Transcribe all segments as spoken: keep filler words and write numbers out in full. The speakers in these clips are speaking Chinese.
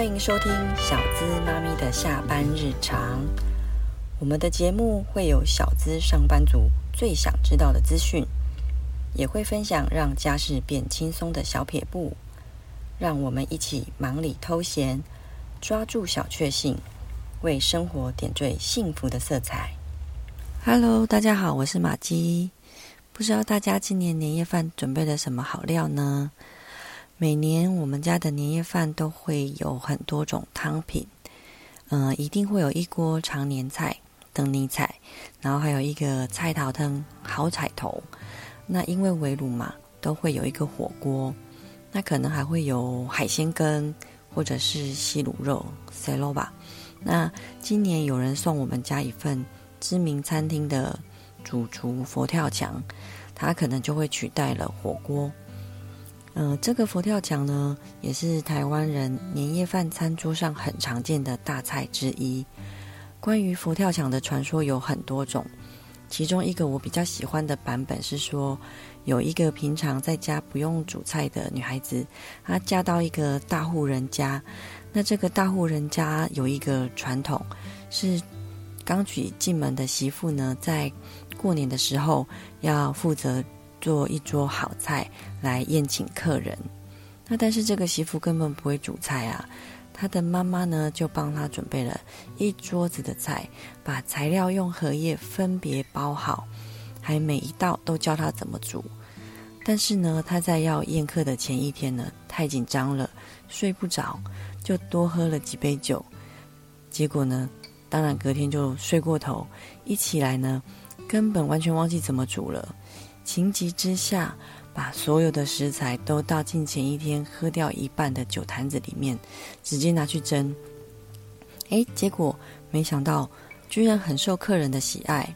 欢迎收听小资妈咪的下班日常。我们的节目会有小资上班族最想知道的资讯，也会分享让家事变轻松的小撇步，让我们一起忙里偷闲，抓住小确幸，为生活点缀幸福的色彩。Hello， 大家好，我是玛姬。不知道大家今年年夜饭准备了什么好料呢？每年我们家的年夜饭都会有很多种汤品，嗯、呃，一定会有一锅常年菜、等你菜，然后还有一个菜头汤、好彩头。那因为围炉嘛，都会有一个火锅，那可能还会有海鲜羹或者是西卤肉 塞肉吧。那今年有人送我们家一份知名餐厅的主厨佛跳墙，它可能就会取代了火锅。呃，这个佛跳墙呢，也是台湾人年夜饭餐桌上很常见的大菜之一。关于佛跳墙的传说有很多种，其中一个我比较喜欢的版本是说，有一个平常在家不用煮菜的女孩子，她嫁到一个大户人家。那这个大户人家有一个传统，是刚娶进门的媳妇呢，在过年的时候要负责做一桌好菜来宴请客人。那但是这个媳妇根本不会煮菜啊，她的妈妈呢就帮她准备了一桌子的菜，把材料用荷叶分别包好，还每一道都教她怎么煮。但是呢，她在要宴客的前一天呢，太紧张了，睡不着，就多喝了几杯酒。结果呢，当然隔天就睡过头，一起来呢，根本完全忘记怎么煮了。情急之下，把所有的食材都倒进前一天喝掉一半的酒坛子里面，直接拿去蒸。诶，结果没想到居然很受客人的喜爱，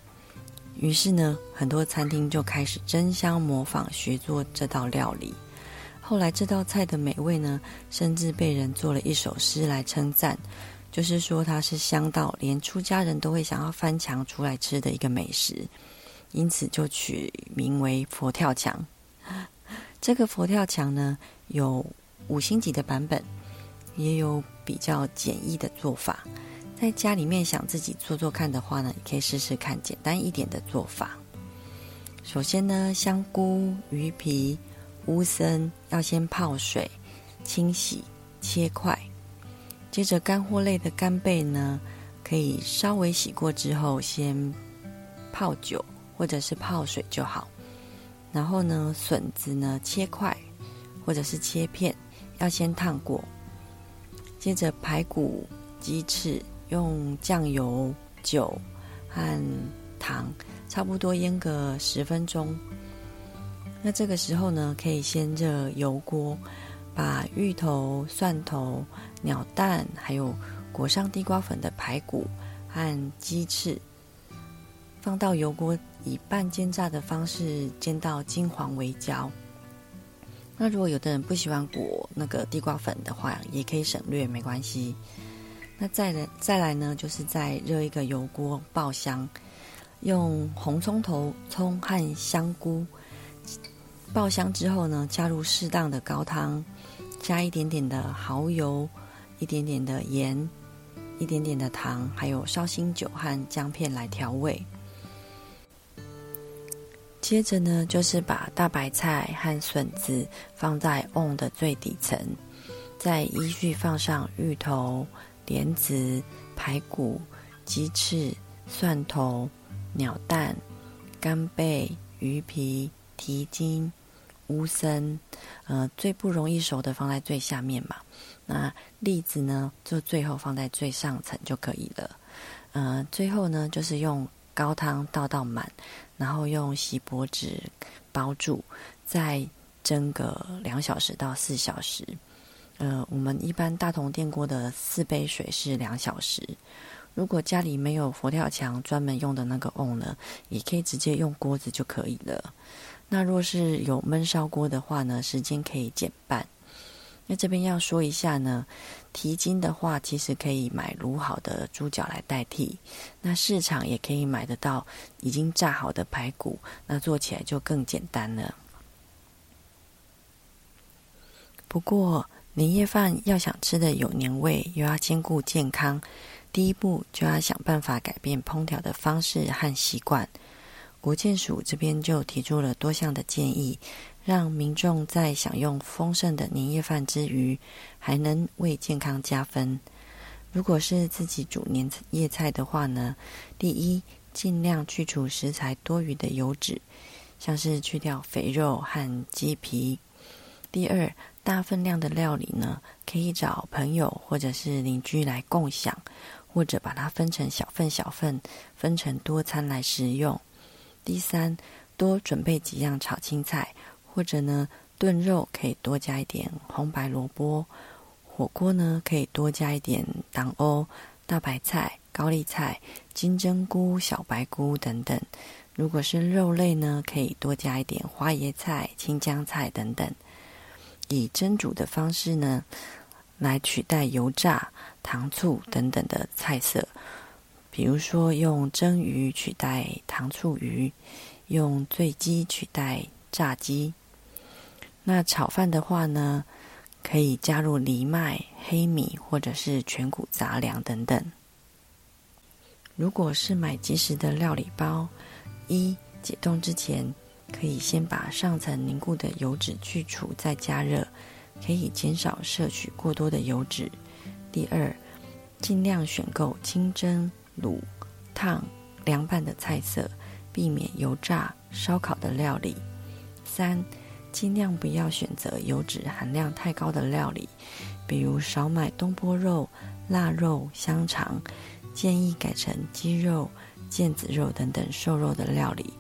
于是呢，很多餐厅就开始争相模仿学做这道料理。后来这道菜的美味呢，甚至被人做了一首诗来称赞，就是说它是香到连出家人都会想要翻墙出来吃的一个美食，因此就取名为佛跳墙。这个佛跳墙呢，有五星级的版本，也有比较简易的做法。在家里面想自己做做看的话呢，也可以试试看简单一点的做法。首先呢，香菇、鱼皮、乌参要先泡水清洗切块，接着干货类的干贝呢，可以稍微洗过之后先泡酒或者是泡水就好。然后呢，笋子呢切块或者是切片，要先烫过。接着排骨、鸡翅用酱油、酒和糖差不多腌个十分钟。那这个时候呢，可以先热油锅，把芋头、蒜头、鸟蛋还有裹上地瓜粉的排骨和鸡翅放到油锅，以半煎炸的方式煎到金黄微焦。那如果有的人不喜欢裹那个地瓜粉的话，也可以省略，没关系。那再来再来呢，就是再热一个油锅爆香，用红葱头、葱和香菇爆香之后呢，加入适当的高汤，加一点点的蚝油、一点点的盐、一点点的糖，还有绍兴酒和姜片来调味。接着呢，就是把大白菜和笋子放在瓮的最底层，再依序放上芋头、莲子、排骨、鸡翅、蒜头、鸟蛋、干贝、鱼皮、蹄筋、乌参，呃，最不容易熟的放在最下面嘛。那栗子呢，就最后放在最上层就可以了。呃，最后呢，就是用高汤倒到满，然后用锡箔纸包住，再蒸个两小时到四小时。呃，我们一般大同电锅的四杯水是两小时。如果家里没有佛跳墙专门用的那个瓮呢，也可以直接用锅子就可以了。那若是有焖烧锅的话呢，时间可以减半。那这边要说一下呢，蹄筋的话，其实可以买卤好的猪脚来代替。那市场也可以买得到已经炸好的排骨，那做起来就更简单了。不过年夜饭要想吃的有年味，又要兼顾健康，第一步就要想办法改变烹调的方式和习惯。国健署这边就提出了多项的建议，让民众在享用丰盛的年夜饭之余，还能为健康加分。如果是自己煮年夜菜的话呢，第一，尽量去除食材多余的油脂，像是去掉肥肉和鸡皮。第二，大分量的料理呢，可以找朋友或者是邻居来共享，或者把它分成小份小份，分成多餐来食用。第三，多准备几样炒青菜，或者呢炖肉可以多加一点红白萝卜，火锅呢可以多加一点党欧、大白菜、高丽菜、金针菇、小白菇等等。如果是肉类呢，可以多加一点花椰菜、青江菜等等。以蒸煮的方式呢，来取代油炸、糖醋等等的菜色，比如说用蒸鱼取代糖醋鱼，用醉鸡取代炸鸡。那炒饭的话呢，可以加入藜麦、黑米或者是全谷杂粮等等。如果是买即食的料理包，一解冻之前可以先把上层凝固的油脂去除，再加热，可以减少摄取过多的油脂。第二，尽量选购清蒸、卤、烫、凉拌的菜色，避免油炸、烧烤的料理。三，尽量不要选择油脂含量太高的料理，比如少买东坡肉、腊肉、香肠，建议改成鸡肉、腱子肉等等瘦肉的料理，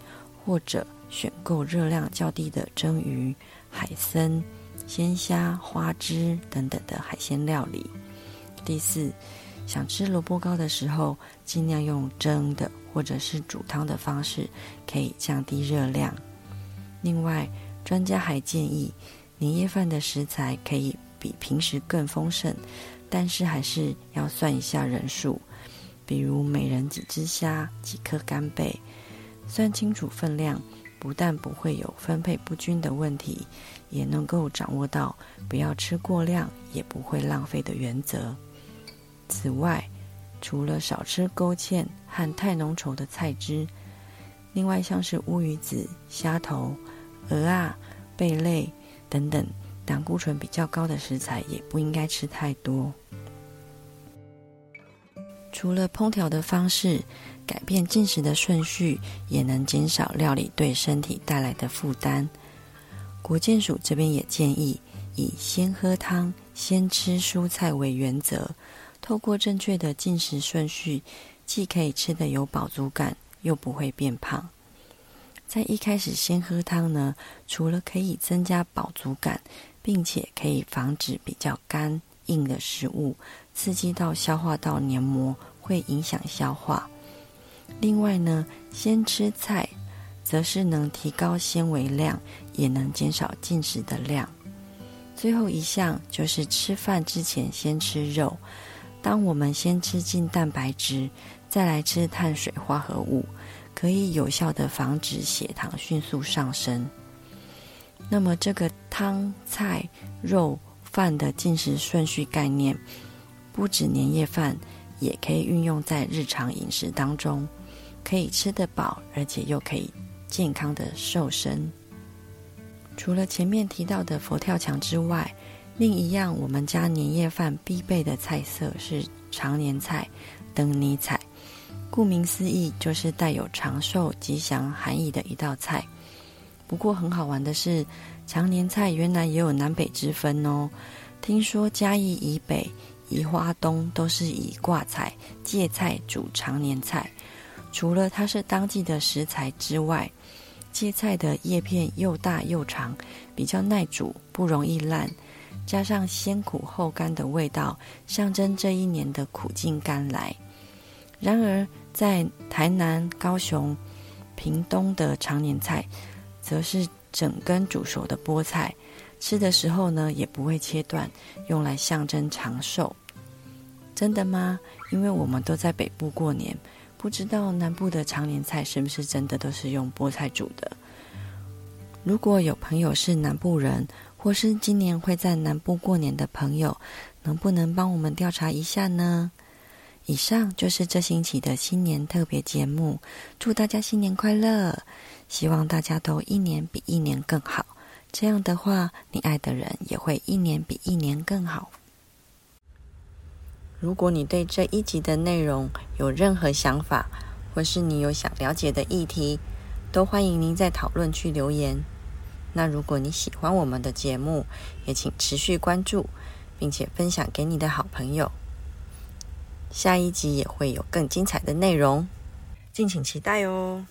或者选购热量较低的蒸鱼、海参、鲜虾、花枝等等的海鲜料理。第四，想吃萝卜糕的时候，尽量用蒸的或者是煮汤的方式，可以降低热量。另外，专家还建议，年夜饭的食材可以比平时更丰盛，但是还是要算一下人数，比如每人几只虾、几颗干贝，算清楚分量，不但不会有分配不均的问题，也能够掌握到不要吃过量，也不会浪费的原则。此外，除了少吃勾芡和太浓稠的菜汁，另外像是乌鱼子、虾头、蚵啊、贝类等等胆固醇比较高的食材也不应该吃太多。除了烹调的方式，改变进食的顺序也能减少料理对身体带来的负担。国健署这边也建议，以先喝汤、先吃蔬菜为原则，透过正确的进食顺序，既可以吃得有饱足感，又不会变胖。在一开始先喝汤呢，除了可以增加饱足感，并且可以防止比较干硬的食物刺激到消化道黏膜，会影响消化。另外呢，先吃菜则是能提高纤维量，也能减少进食的量。最后一项就是吃饭之前先吃肉，当我们先吃进蛋白质，再来吃碳水化合物，可以有效的防止血糖迅速上升。那么这个汤、菜、肉、饭的进食顺序概念，不止年夜饭，也可以运用在日常饮食当中，可以吃得饱，而且又可以健康的瘦身。除了前面提到的佛跳墙之外，另一样我们家年夜饭必备的菜色是长年菜、灯泥菜，顾名思义就是带有长寿吉祥含义的一道菜。不过很好玩的是，长年菜原来也有南北之分哦，听说嘉义以北、宜花东都是以挂菜、芥菜煮长年菜，除了它是当季的食材之外，芥菜的叶片又大又长，比较耐煮，不容易烂，加上先苦后甘的味道，象征这一年的苦尽甘来。然而在台南、高雄、屏东的长年菜则是整根煮熟的菠菜，吃的时候呢也不会切断，用来象征长寿。真的吗？因为我们都在北部过年，不知道南部的长年菜是不是真的都是用菠菜煮的。如果有朋友是南部人，或是今年会在南部过年的朋友，能不能帮我们调查一下呢？以上就是这星期的新年特别节目，祝大家新年快乐，希望大家都一年比一年更好，这样的话你爱的人也会一年比一年更好。如果你对这一集的内容有任何想法，或是你有想了解的议题，都欢迎您在讨论区留言。那如果你喜欢我们的节目，也请持续关注，并且分享给你的好朋友，下一集也会有更精彩的内容，敬请期待哦。